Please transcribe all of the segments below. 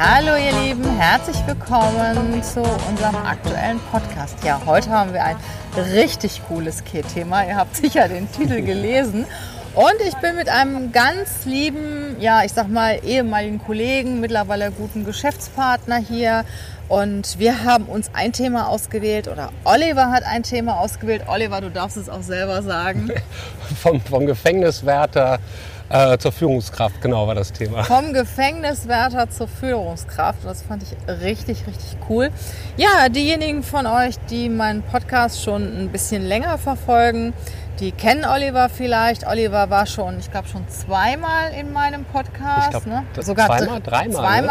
Hallo ihr Lieben, herzlich willkommen zu unserem aktuellen Podcast. Ja, heute haben wir ein richtig cooles Thema. Ihr habt sicher den Titel gelesen. Und ich bin mit einem ganz lieben, ja, ich sag mal ehemaligen Kollegen, mittlerweile guten Geschäftspartner hier. Und wir haben uns ein Thema ausgewählt, oder Oliver hat ein Thema ausgewählt. Oliver, du darfst es auch selber sagen. Vom Gefängniswärter zur Führungskraft, genau, war das Thema. Vom Gefängniswärter zur Führungskraft, das fand ich richtig, richtig cool. Ja, diejenigen von euch, die meinen Podcast schon ein bisschen länger verfolgen, die kennen Oliver vielleicht. Oliver war schon, ich glaube, schon zweimal in meinem Podcast. Ich glaub, ne? Sogar dreimal.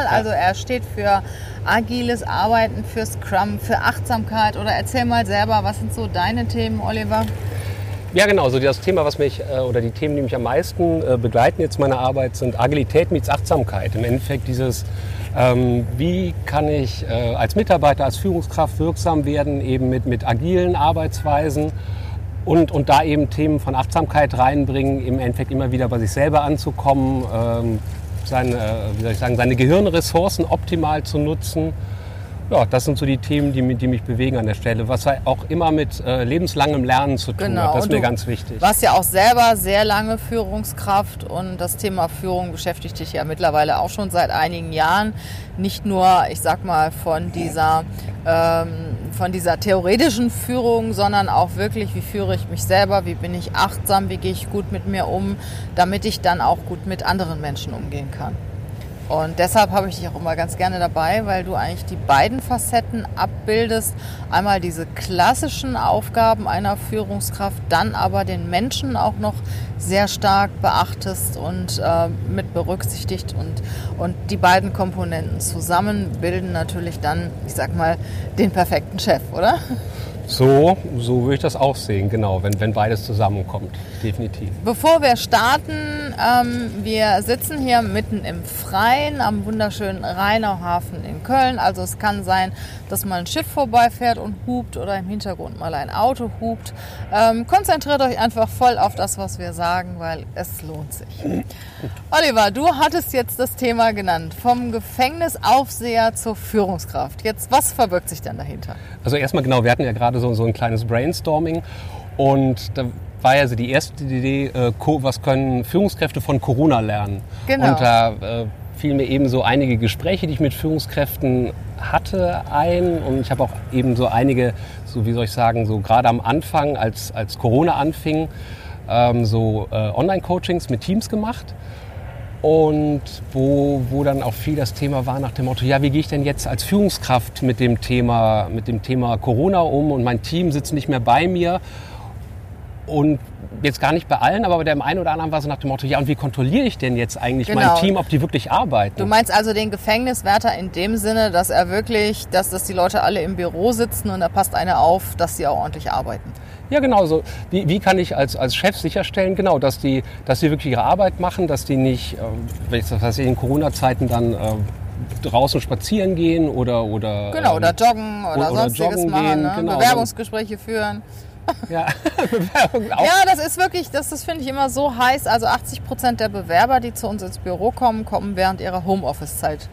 Ja. Also er steht für agiles Arbeiten, für Scrum, für Achtsamkeit. Oder erzähl mal selber, was sind so deine Themen, Oliver? Ja, genau. So das Thema, was mich, oder die Themen, die mich am meisten begleiten jetzt meine Arbeit, sind Agilität meets Achtsamkeit. Im Endeffekt dieses, wie kann ich als Mitarbeiter, als Führungskraft wirksam werden, eben mit agilen Arbeitsweisen. Und da eben Themen von Achtsamkeit reinbringen, im Endeffekt immer wieder bei sich selber anzukommen, seine Gehirnressourcen optimal zu nutzen. Ja, das sind so die Themen, die mich bewegen an der Stelle, was auch immer mit lebenslangem Lernen zu tun hat, das ist mir ganz wichtig. Du warst ja auch selber sehr lange Führungskraft und das Thema Führung beschäftigt dich ja mittlerweile auch schon seit einigen Jahren. Nicht nur, ich sag mal, von dieser theoretischen Führung, sondern auch wirklich, wie führe ich mich selber, wie bin ich achtsam, wie gehe ich gut mit mir um, damit ich dann auch gut mit anderen Menschen umgehen kann. Und deshalb habe ich dich auch immer ganz gerne dabei, weil du eigentlich die beiden Facetten abbildest. Einmal diese klassischen Aufgaben einer Führungskraft, dann aber den Menschen auch noch sehr stark beachtest und mit berücksichtigt. Und die beiden Komponenten zusammen bilden natürlich dann, ich sag mal, den perfekten Chef, oder? So würde ich das auch sehen, genau, wenn beides zusammenkommt, definitiv. Bevor wir starten, wir sitzen hier mitten im Freien am wunderschönen Rheinauhafen in Köln. Also es kann sein, dass mal ein Schiff vorbeifährt und hupt oder im Hintergrund mal ein Auto hupt. Konzentriert euch einfach voll auf das, was wir sagen, weil es lohnt sich. Oliver, du hattest jetzt das Thema genannt, vom Gefängnisaufseher zur Führungskraft. Jetzt, was verbirgt sich denn dahinter? Also erstmal genau, wir hatten ja gerade so ein kleines Brainstorming und da war ja also die erste Idee, was können Führungskräfte von Corona lernen? Genau. Und da fielen mir eben so einige Gespräche, die ich mit Führungskräften hatte, ein und ich habe auch eben so einige, so wie soll ich sagen, so gerade am Anfang, als Corona anfing, Online-Coachings mit Teams gemacht. Und wo dann auch viel das Thema war nach dem Motto, ja, wie gehe ich denn jetzt als Führungskraft mit dem Thema Corona um und mein Team sitzt nicht mehr bei mir und jetzt gar nicht bei allen, aber bei dem einen oder anderen war so nach dem Motto, ja, und wie kontrolliere ich denn jetzt eigentlich genau. mein Team, ob die wirklich arbeiten? Du meinst also den Gefängniswärter in dem Sinne, dass er wirklich, dass die Leute alle im Büro sitzen und da passt einer auf, dass sie auch ordentlich arbeiten? Ja, genau so. Wie kann ich als Chef sicherstellen, genau, dass die wirklich ihre Arbeit machen, dass die nicht, was in Corona-Zeiten dann draußen spazieren gehen oder genau, oder joggen oder sonstiges joggen machen, gehen, ne? Genau, Bewerbungsgespräche führen. Ja. Ja, das ist wirklich, das finde ich immer so heiß. Also 80% der Bewerber, die zu uns ins Büro kommen, kommen während ihrer Homeoffice-Zeit.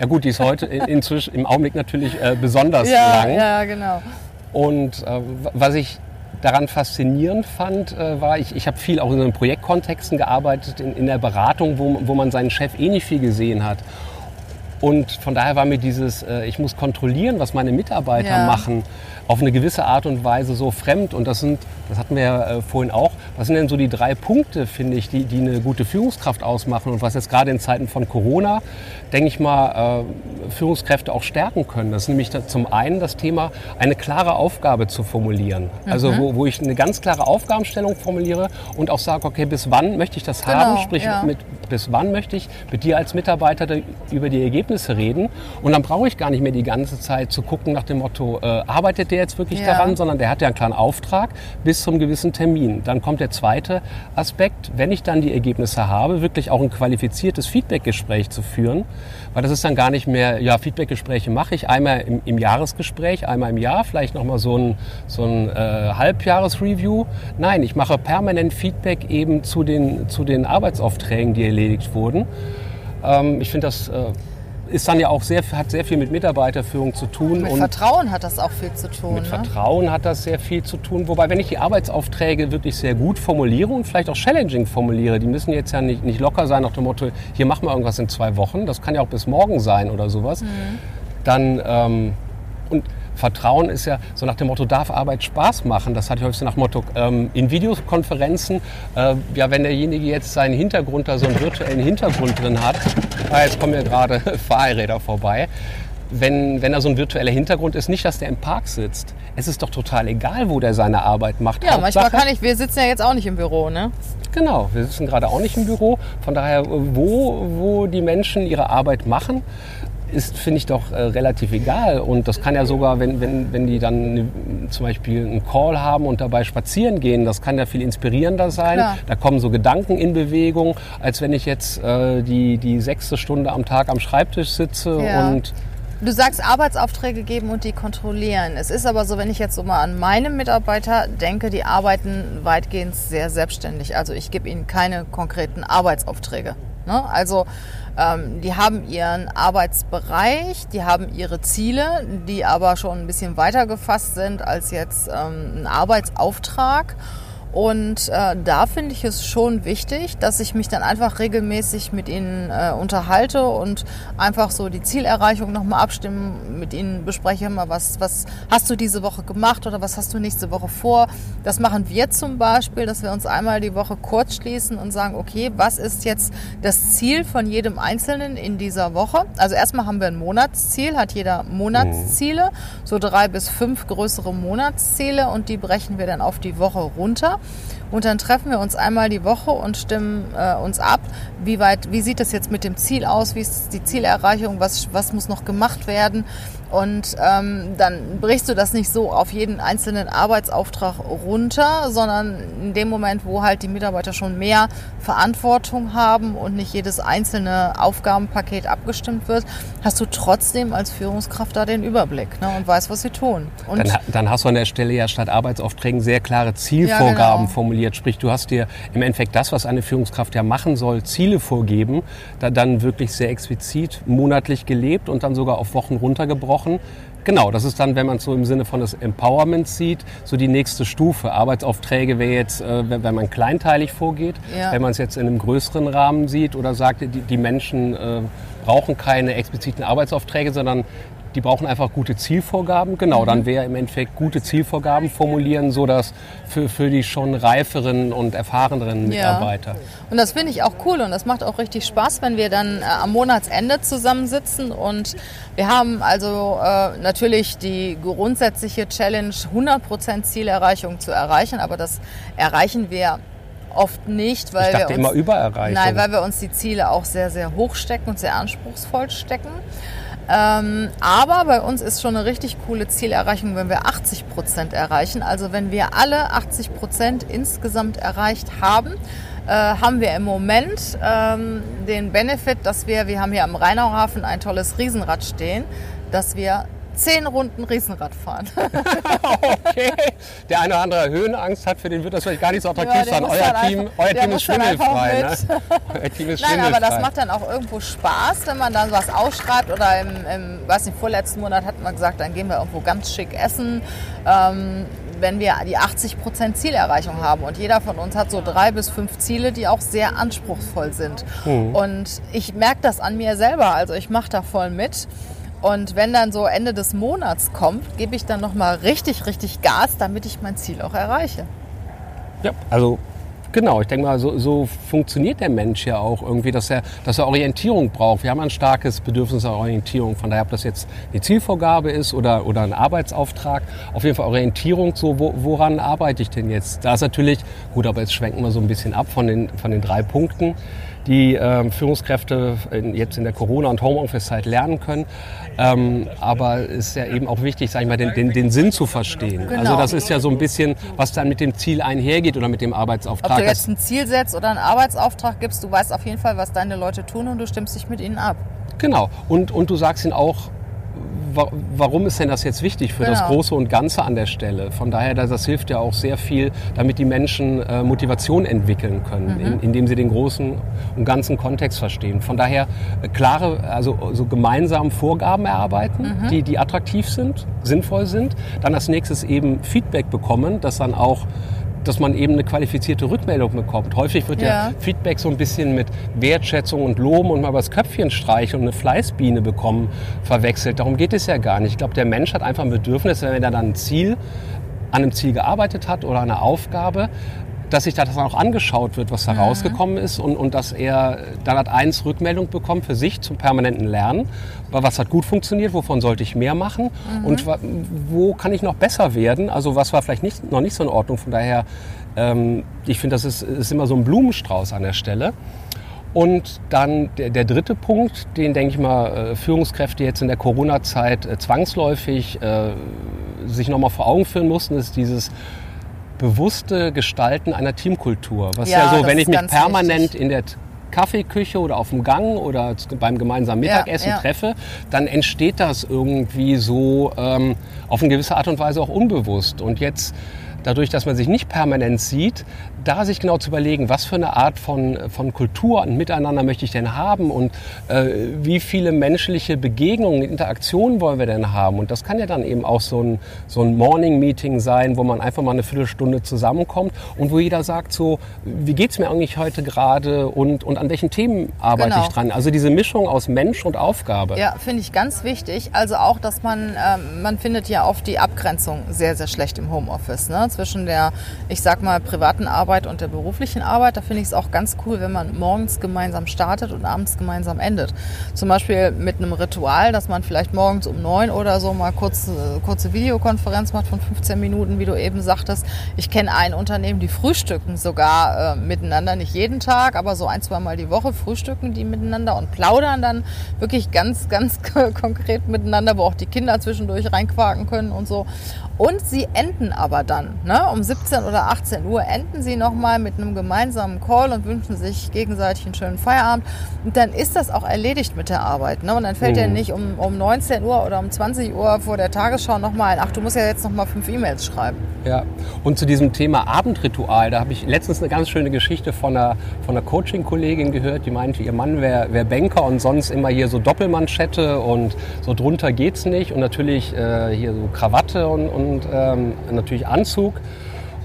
Ja gut, die ist heute inzwischen im Augenblick natürlich besonders lang. Ja, genau. Und was ich daran faszinierend fand, war, ich habe viel auch in so Projektkontexten gearbeitet, in der Beratung, wo man seinen Chef eh nicht viel gesehen hat. Und von daher war mir dieses, ich muss kontrollieren, was meine Mitarbeiter machen, auf eine gewisse Art und Weise so fremd. Und das sind, das hatten wir ja vorhin auch, was sind denn so die 3 Punkte, finde ich, die eine gute Führungskraft ausmachen und was jetzt gerade in Zeiten von Corona, denke ich mal, Führungskräfte auch stärken können. Das ist nämlich zum einen das Thema, eine klare Aufgabe zu formulieren. Mhm. Also wo ich eine ganz klare Aufgabenstellung formuliere und auch sage, okay, bis wann möchte ich das haben? Sprich, bis wann möchte ich mit dir als Mitarbeiter über die Ergebnisse reden? Und dann brauche ich gar nicht mehr die ganze Zeit zu gucken nach dem Motto, arbeitet der jetzt wirklich daran, sondern der hat ja einen klaren Auftrag bis zum gewissen Termin. Dann kommt der zweite Aspekt, wenn ich dann die Ergebnisse habe, wirklich auch ein qualifiziertes Feedbackgespräch zu führen, weil das ist dann gar nicht mehr, ja, Feedbackgespräche mache ich einmal im Jahresgespräch, einmal im Jahr, vielleicht nochmal so ein Halbjahresreview. Nein, ich mache permanent Feedback eben zu den Arbeitsaufträgen, die erledigt wurden. Ich finde, das ist dann ja auch hat sehr viel mit Mitarbeiterführung zu tun. Mit Vertrauen hat das auch viel zu tun. Mit Vertrauen hat das sehr viel zu tun. Wobei, wenn ich die Arbeitsaufträge wirklich sehr gut formuliere und vielleicht auch challenging formuliere, die müssen jetzt ja nicht locker sein nach dem Motto, hier machen wir irgendwas in 2 Wochen, das kann ja auch bis morgen sein oder sowas. Mhm. Dann, und Vertrauen ist ja so nach dem Motto, darf Arbeit Spaß machen? Das hatte ich häufig so nach dem Motto, in Videokonferenzen, ja, wenn derjenige jetzt seinen Hintergrund da, so einen virtuellen Hintergrund drin hat, jetzt kommen ja gerade Fahrräder vorbei, wenn da so ein virtueller Hintergrund ist, nicht, dass der im Park sitzt. Es ist doch total egal, wo der seine Arbeit macht. Ja, Hauptsache, manchmal wir sitzen ja jetzt auch nicht im Büro, ne? Genau, wir sitzen gerade auch nicht im Büro. Von daher, wo die Menschen ihre Arbeit machen, ist, finde ich, doch relativ egal. Und das kann ja sogar, wenn die dann zum Beispiel einen Call haben und dabei spazieren gehen, das kann ja viel inspirierender sein. Klar. Da kommen so Gedanken in Bewegung, als wenn ich jetzt die 6. Stunde am Tag am Schreibtisch sitze. Ja. Und du sagst, Arbeitsaufträge geben und die kontrollieren. Es ist aber so, wenn ich jetzt so mal an meine Mitarbeiter denke, die arbeiten weitgehend sehr selbstständig. Also ich gebe ihnen keine konkreten Arbeitsaufträge. Ne? Also die haben ihren Arbeitsbereich, die haben ihre Ziele, die aber schon ein bisschen weiter gefasst sind als jetzt ein Arbeitsauftrag. Und da finde ich es schon wichtig, dass ich mich dann einfach regelmäßig mit ihnen unterhalte und einfach so die Zielerreichung nochmal abstimmen, mit ihnen bespreche mal, was hast du diese Woche gemacht oder was hast du nächste Woche vor. Das machen wir zum Beispiel, dass wir uns einmal die Woche kurz schließen und sagen, okay, was ist jetzt das Ziel von jedem Einzelnen in dieser Woche? Also erstmal haben wir ein Monatsziel, hat jeder Monatsziele, so 3 bis 5 größere Monatsziele und die brechen wir dann auf die Woche runter. Und dann treffen wir uns einmal die Woche und stimmen uns ab, wie sieht das jetzt mit dem Ziel aus, wie ist die Zielerreichung, was muss noch gemacht werden. Und dann brichst du das nicht so auf jeden einzelnen Arbeitsauftrag runter, sondern in dem Moment, wo halt die Mitarbeiter schon mehr Verantwortung haben und nicht jedes einzelne Aufgabenpaket abgestimmt wird, hast du trotzdem als Führungskraft da den Überblick, ne, und weißt, was sie tun. Und dann hast du an der Stelle ja statt Arbeitsaufträgen sehr klare Zielvorgaben formuliert. Sprich, du hast dir im Endeffekt das, was eine Führungskraft ja machen soll, Ziele vorgeben, dann wirklich sehr explizit monatlich gelebt und dann sogar auf Wochen runtergebrochen. Genau, das ist dann, wenn man es so im Sinne von des Empowerments sieht, so die nächste Stufe. Arbeitsaufträge wäre jetzt, wenn man kleinteilig vorgeht, wenn man es jetzt in einem größeren Rahmen sieht oder sagt, die Menschen brauchen keine expliziten Arbeitsaufträge, sondern die brauchen einfach gute Zielvorgaben. Genau, dann wäre im Endeffekt gute Zielvorgaben formulieren, sodass für die schon reiferen und erfahreneren Mitarbeiter. Ja. Und das finde ich auch cool und das macht auch richtig Spaß, wenn wir dann am Monatsende zusammensitzen. Und wir haben also natürlich die grundsätzliche Challenge, 100% Zielerreichung zu erreichen, aber das erreichen wir oft nicht, weil wir uns die Ziele auch sehr, sehr hoch stecken und sehr anspruchsvoll stecken. Aber bei uns ist schon eine richtig coole Zielerreichung, wenn wir 80% erreichen. Also wenn wir alle 80% insgesamt erreicht haben, haben wir im Moment den Benefit, dass wir haben hier am Rheinauhafen ein tolles Riesenrad stehen, dass wir 10 Runden Riesenrad fahren. Okay. Der eine oder andere Höhenangst hat, für den wird das vielleicht gar nicht so attraktiv sein. Euer Team ist schwindelfrei. Ne? Euer Team ist schwindelfrei. Nein, aber das macht dann auch irgendwo Spaß, wenn man dann was ausschreibt. Oder im vorletzten Monat hat man gesagt, dann gehen wir irgendwo ganz schick essen. Wenn wir die 80% Zielerreichung haben. Und jeder von uns hat so 3 bis 5 Ziele, die auch sehr anspruchsvoll sind. Mhm. Und ich merke das an mir selber. Also ich mache da voll mit. Und wenn dann so Ende des Monats kommt, gebe ich dann nochmal richtig, richtig Gas, damit ich mein Ziel auch erreiche. Ja, also genau. Ich denke mal, so funktioniert der Mensch ja auch irgendwie, dass er Orientierung braucht. Wir haben ein starkes Bedürfnis nach Orientierung. Von daher, ob das jetzt eine Zielvorgabe ist oder ein Arbeitsauftrag, auf jeden Fall Orientierung, so woran arbeite ich denn jetzt? Da ist natürlich, gut, aber jetzt schwenken wir so ein bisschen ab von den 3 Punkten, die Führungskräfte jetzt in der Corona- und Homeoffice-Zeit lernen können. Aber es ist ja eben auch wichtig, sag ich mal, den Sinn zu verstehen. Genau. Also das ist ja so ein bisschen, was dann mit dem Ziel einhergeht oder mit dem Arbeitsauftrag. Ob du jetzt ein Ziel setzt oder einen Arbeitsauftrag gibst, du weißt auf jeden Fall, was deine Leute tun und du stimmst dich mit ihnen ab. Genau. Und du sagst ihnen auch, warum ist denn das jetzt wichtig für das Große und Ganze an der Stelle? Von daher, das hilft ja auch sehr viel, damit die Menschen Motivation entwickeln können, indem sie den großen und ganzen Kontext verstehen. Von daher also gemeinsame Vorgaben erarbeiten, die attraktiv sind, sinnvoll sind. Dann als nächstes eben Feedback bekommen, dass man eben eine qualifizierte Rückmeldung bekommt. Häufig wird ja Feedback so ein bisschen mit Wertschätzung und Loben und mal was Köpfchen streichen und eine Fleißbiene bekommen verwechselt. Darum geht es ja gar nicht. Ich glaube, der Mensch hat einfach ein Bedürfnis, wenn er dann an einem Ziel gearbeitet hat oder eine Aufgabe, dass sich das dann auch angeschaut wird, was da rausgekommen ist und dass er dann hat 1 Rückmeldung bekommt für sich zum permanenten Lernen. Was hat gut funktioniert, wovon sollte ich mehr machen und wo kann ich noch besser werden? Also was war vielleicht noch nicht so in Ordnung. Von daher, ich finde, das ist immer so ein Blumenstrauß an der Stelle. Und dann der dritte Punkt, den, denke ich mal, Führungskräfte jetzt in der Corona-Zeit zwangsläufig sich nochmal vor Augen führen mussten, ist dieses bewusste Gestalten einer Teamkultur. Was ja so, wenn ich mich permanent in der Kaffeeküche oder auf dem Gang oder beim gemeinsamen Mittagessen treffe, dann entsteht das irgendwie so auf eine gewisse Art und Weise auch unbewusst. Und jetzt dadurch, dass man sich nicht permanent sieht, da sich genau zu überlegen, was für eine Art von Kultur und Miteinander möchte ich denn haben und wie viele menschliche Begegnungen, Interaktionen wollen wir denn haben. Und das kann ja dann eben auch so ein Morning-Meeting sein, wo man einfach mal eine Viertelstunde zusammenkommt und wo jeder sagt so, wie geht's mir eigentlich heute gerade und an welchen Themen arbeite ich dran. Also diese Mischung aus Mensch und Aufgabe. Ja, finde ich ganz wichtig. Also auch, dass man findet ja oft die Abgrenzung sehr, sehr schlecht im Homeoffice, ne? Zwischen der, ich sag mal, privaten Arbeit und der beruflichen Arbeit. Da finde ich es auch ganz cool, wenn man morgens gemeinsam startet und abends gemeinsam endet. Zum Beispiel mit einem Ritual, dass man vielleicht morgens um 9 oder so mal kurze Videokonferenz macht von 15 Minuten, wie du eben sagtest. Ich kenne ein Unternehmen, die frühstücken sogar miteinander, nicht jeden Tag, aber so 1-2 Mal die Woche frühstücken die miteinander und plaudern dann wirklich ganz, ganz konkret miteinander, wo auch die Kinder zwischendurch reinquaken können und so. Und sie enden aber dann. Ne? Um 17 oder 18 Uhr enden sie nochmal mit einem gemeinsamen Call und wünschen sich gegenseitig einen schönen Feierabend. Und dann ist das auch erledigt mit der Arbeit. Ne? Und dann fällt ja nicht um 19 Uhr oder um 20 Uhr vor der Tagesschau nochmal ein, ach, du musst ja jetzt nochmal 5 E-Mails schreiben. Ja, und zu diesem Thema Abendritual, da habe ich letztens eine ganz schöne Geschichte von einer Coaching-Kollegin gehört, die meinte, ihr Mann wäre Banker und sonst immer hier so Doppelmanschette und so drunter geht's nicht. Und natürlich hier so Krawatte und natürlich Anzug.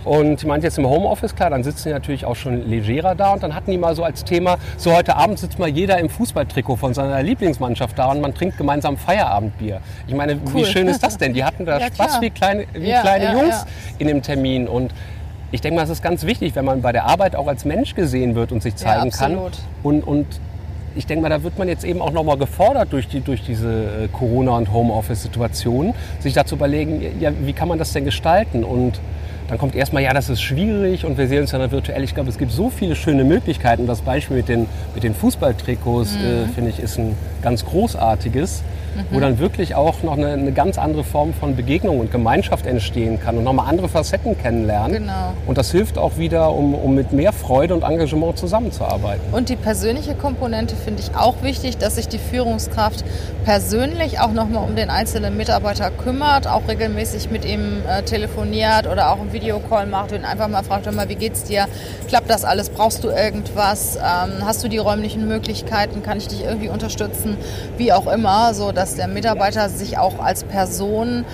Und die meint jetzt im Homeoffice, klar, dann sitzen die natürlich auch schon legerer da. Und dann hatten die mal so als Thema, so heute Abend sitzt mal jeder im Fußballtrikot von seiner Lieblingsmannschaft da und man trinkt gemeinsam Feierabendbier. Ich meine, cool. Wie schön ist das denn? Die hatten da Spaß wie kleine Jungs in dem Termin. Und ich denke mal, es ist ganz wichtig, wenn man bei der Arbeit auch als Mensch gesehen wird und sich zeigen kann. Und ich denke mal, da wird man jetzt eben auch nochmal gefordert durch diese Corona- und Homeoffice-Situation, sich da zu überlegen, ja, wie kann man das denn gestalten? Und dann kommt erstmal, ja, das ist schwierig und wir sehen uns ja dann virtuell. Ich glaube, es gibt so viele schöne Möglichkeiten. Das Beispiel mit den Fußballtrikots, finde ich, ist ein ganz großartiges. wo dann wirklich auch noch eine ganz andere Form von Begegnung und Gemeinschaft entstehen kann und nochmal andere Facetten kennenlernen. Genau. Und das hilft auch wieder, um mit mehr Freude und Engagement zusammenzuarbeiten. Und die persönliche Komponente finde ich auch wichtig, dass sich die Führungskraft persönlich auch nochmal um den einzelnen Mitarbeiter kümmert, auch regelmäßig mit ihm telefoniert oder auch einen Videocall macht und einfach mal fragt, wie geht's dir? Klappt das alles? Brauchst du irgendwas? Hast du die räumlichen Möglichkeiten? Kann ich dich irgendwie unterstützen? Wie auch immer, so dass der Mitarbeiter sich auch als Person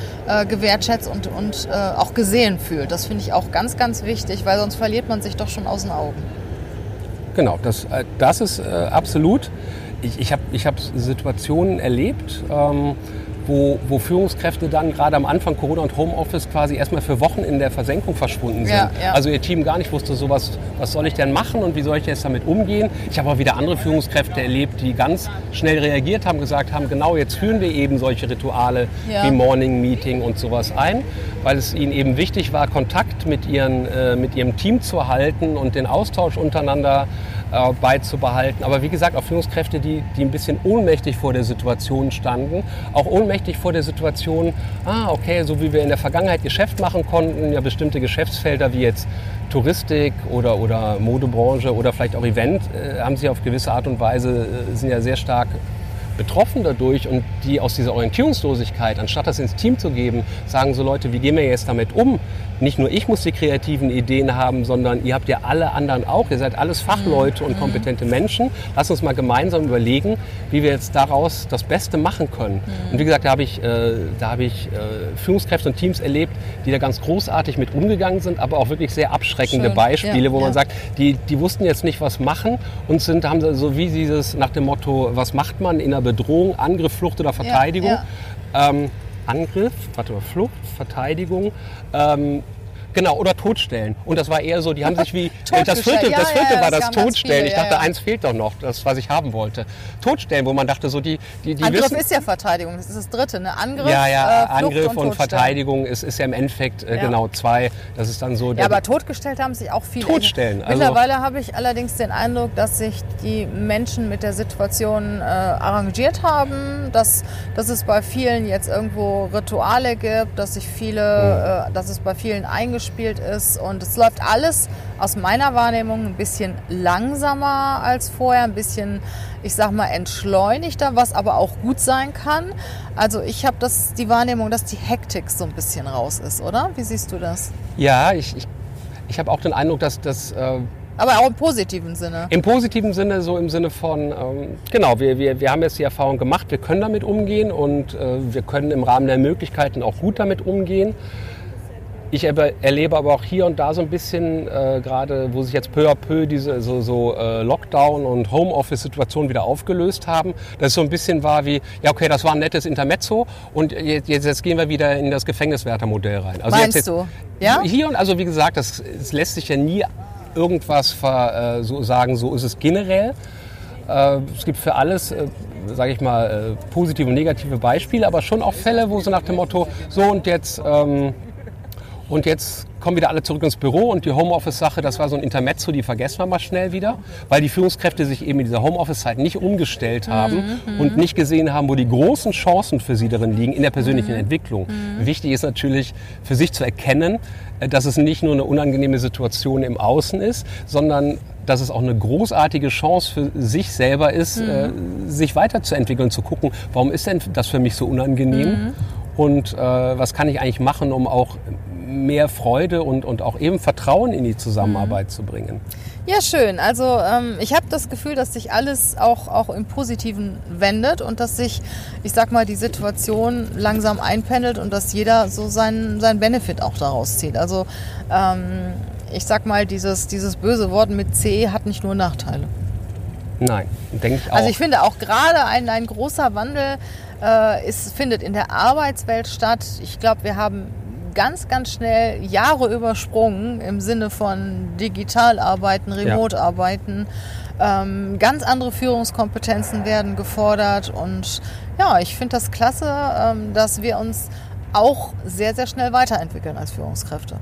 gewertschätzt und auch gesehen fühlt. Das finde ich auch ganz, ganz wichtig, weil sonst verliert man sich doch schon aus den Augen. Genau, das ist absolut. Ich hab Situationen erlebt, wo Führungskräfte dann gerade am Anfang Corona und Homeoffice quasi erstmal für Wochen in der Versenkung verschwunden sind. Ja, ja. Also ihr Team gar nicht wusste, was soll ich denn machen und wie soll ich jetzt damit umgehen. Ich habe auch wieder andere Führungskräfte erlebt, die ganz schnell reagiert haben, gesagt haben, genau, jetzt führen wir eben solche Rituale wie Morning Meeting und sowas ein, weil es ihnen eben wichtig war, Kontakt mit ihrem Team zu erhalten und den Austausch untereinander beizubehalten. Aber wie gesagt, auch Führungskräfte, die ein bisschen ohnmächtig vor der Situation standen, auch ohnmächtig vor der Situation, so wie wir in der Vergangenheit Geschäft machen konnten, ja bestimmte Geschäftsfelder wie jetzt Touristik oder Modebranche oder vielleicht auch Event, haben sie auf gewisse Art und Weise, sind ja sehr stark betroffen dadurch, und die aus dieser Orientierungslosigkeit, anstatt das ins Team zu geben, sagen so, Leute, wie gehen wir jetzt damit um? Nicht nur ich muss die kreativen Ideen haben, sondern ihr habt ja alle anderen auch. Ihr seid alles Fachleute und kompetente Menschen. Lasst uns mal gemeinsam überlegen, wie wir jetzt daraus das Beste machen können. Und wie gesagt, da habe ich Führungskräfte und Teams erlebt, die da ganz großartig mit umgegangen sind, aber auch wirklich sehr abschreckende Beispiele, wo man sagt, die wussten jetzt nicht, was machen, und haben so wie dieses nach dem Motto, was macht man in einer Bedrohung, Angriff, Flucht oder Verteidigung. Angriff, Flucht, Verteidigung, oder Totstellen. Und das war eher so, die haben sich wie, das vierte war das Totstellen. Viele, ich dachte, eins fehlt doch noch, das, was ich haben wollte. Totstellen, wo man dachte, so die Angriff wissen, ist ja Verteidigung, das ist das dritte, ne? Angriff, Angriff und Verteidigung ist ja im Endeffekt genau zwei. Das ist dann so. Aber totgestellt haben sich auch viele. Totstellen. Also mittlerweile habe ich allerdings den Eindruck, dass sich die Menschen mit der Situation arrangiert haben, dass es bei vielen jetzt irgendwo Rituale gibt, dass es bei vielen eingespielt ist, und es läuft alles aus meiner Wahrnehmung ein bisschen langsamer als vorher, ein bisschen, ich sag mal, entschleunigter, was aber auch gut sein kann. Also ich habe die Wahrnehmung, dass die Hektik so ein bisschen raus ist, oder? Wie siehst du das? Ja, ich habe auch den Eindruck, dass das... Aber auch im positiven Sinne. Im positiven Sinne, so im Sinne von, wir haben jetzt die Erfahrung gemacht, wir können damit umgehen, und wir können im Rahmen der Möglichkeiten auch gut damit umgehen. Ich erlebe aber auch hier und da so ein bisschen, gerade wo sich jetzt peu à peu diese Lockdown- und Homeoffice-Situationen wieder aufgelöst haben, dass es so ein bisschen war wie, das war ein nettes Intermezzo, und jetzt gehen wir wieder in das Gefängniswärtermodell rein. Also Meinst du? Ja? Hier und wie gesagt, es lässt sich ja nie irgendwas so sagen, so ist es generell. Es gibt für alles, sage ich mal, positive und negative Beispiele, aber schon auch Fälle, wo so nach dem Motto, so und jetzt... Und jetzt kommen wieder alle zurück ins Büro, und die Homeoffice-Sache, das war so ein Intermezzo, die vergessen wir mal schnell wieder, weil die Führungskräfte sich eben in dieser Homeoffice-Zeit nicht umgestellt haben und nicht gesehen haben, wo die großen Chancen für sie darin liegen, in der persönlichen Entwicklung. Wichtig ist natürlich, für sich zu erkennen, dass es nicht nur eine unangenehme Situation im Außen ist, sondern dass es auch eine großartige Chance für sich selber ist, sich weiterzuentwickeln, zu gucken, warum ist denn das für mich so unangenehm und was kann ich eigentlich machen, um auch mehr Freude und auch eben Vertrauen in die Zusammenarbeit zu bringen. Ja, schön. Also ich habe das Gefühl, dass sich alles auch im Positiven wendet und dass sich, ich sag mal, die Situation langsam einpendelt und dass jeder so seinen Benefit auch daraus zieht. Also ich sag mal, dieses böse Wort mit CE hat nicht nur Nachteile. Nein, denke ich auch. Also ich finde auch gerade ein großer Wandel findet in der Arbeitswelt statt. Ich glaube, wir haben ganz, ganz schnell Jahre übersprungen im Sinne von Digitalarbeiten, Remote-Arbeiten. Ganz andere Führungskompetenzen werden gefordert, und ja, ich finde das klasse, dass wir uns auch sehr, sehr schnell weiterentwickeln als Führungskräfte.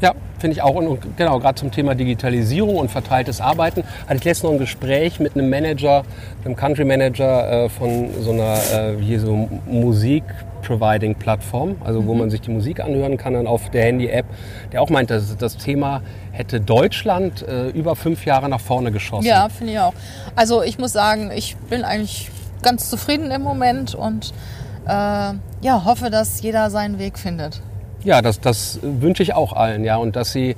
Ja, finde ich auch. Und genau, gerade zum Thema Digitalisierung und verteiltes Arbeiten hatte ich letztens noch ein Gespräch mit einem Manager, einem Country Manager von so einer hier so Musik-Providing-Plattform, also wo man sich die Musik anhören kann, dann auf der Handy-App, der auch meint, dass das Thema hätte Deutschland über 5 Jahre nach vorne geschossen. Ja, finde ich auch. Also ich muss sagen, ich bin eigentlich ganz zufrieden im Moment und ja, hoffe, dass jeder seinen Weg findet. Ja, das wünsche ich auch allen, ja, und dass sie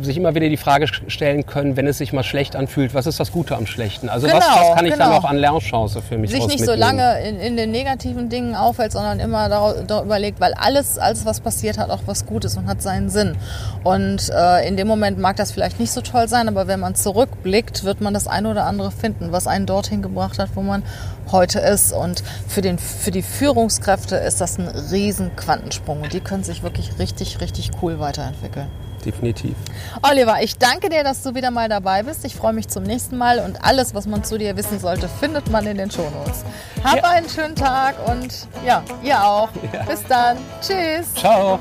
sich immer wieder die Frage stellen können, wenn es sich mal schlecht anfühlt, was ist das Gute am Schlechten? Also genau, was kann ich dann auch an Lernchance für mich sich nicht so lange in den negativen Dingen aufhält, sondern immer darüber überlegt, weil alles, was passiert, hat auch was Gutes und hat seinen Sinn. Und in dem Moment mag das vielleicht nicht so toll sein, aber wenn man zurückblickt, wird man das eine oder andere finden, was einen dorthin gebracht hat, wo man heute ist. Und für die Führungskräfte ist das ein riesen Quantensprung. Und die können sich wirklich richtig, richtig cool weiterentwickeln. Definitiv. Oliver, ich danke dir, dass du wieder mal dabei bist. Ich freue mich zum nächsten Mal und alles, was man zu dir wissen sollte, findet man in den Shownotes. Hab einen schönen Tag und ja, ihr auch. Ja. Bis dann. Tschüss. Ciao.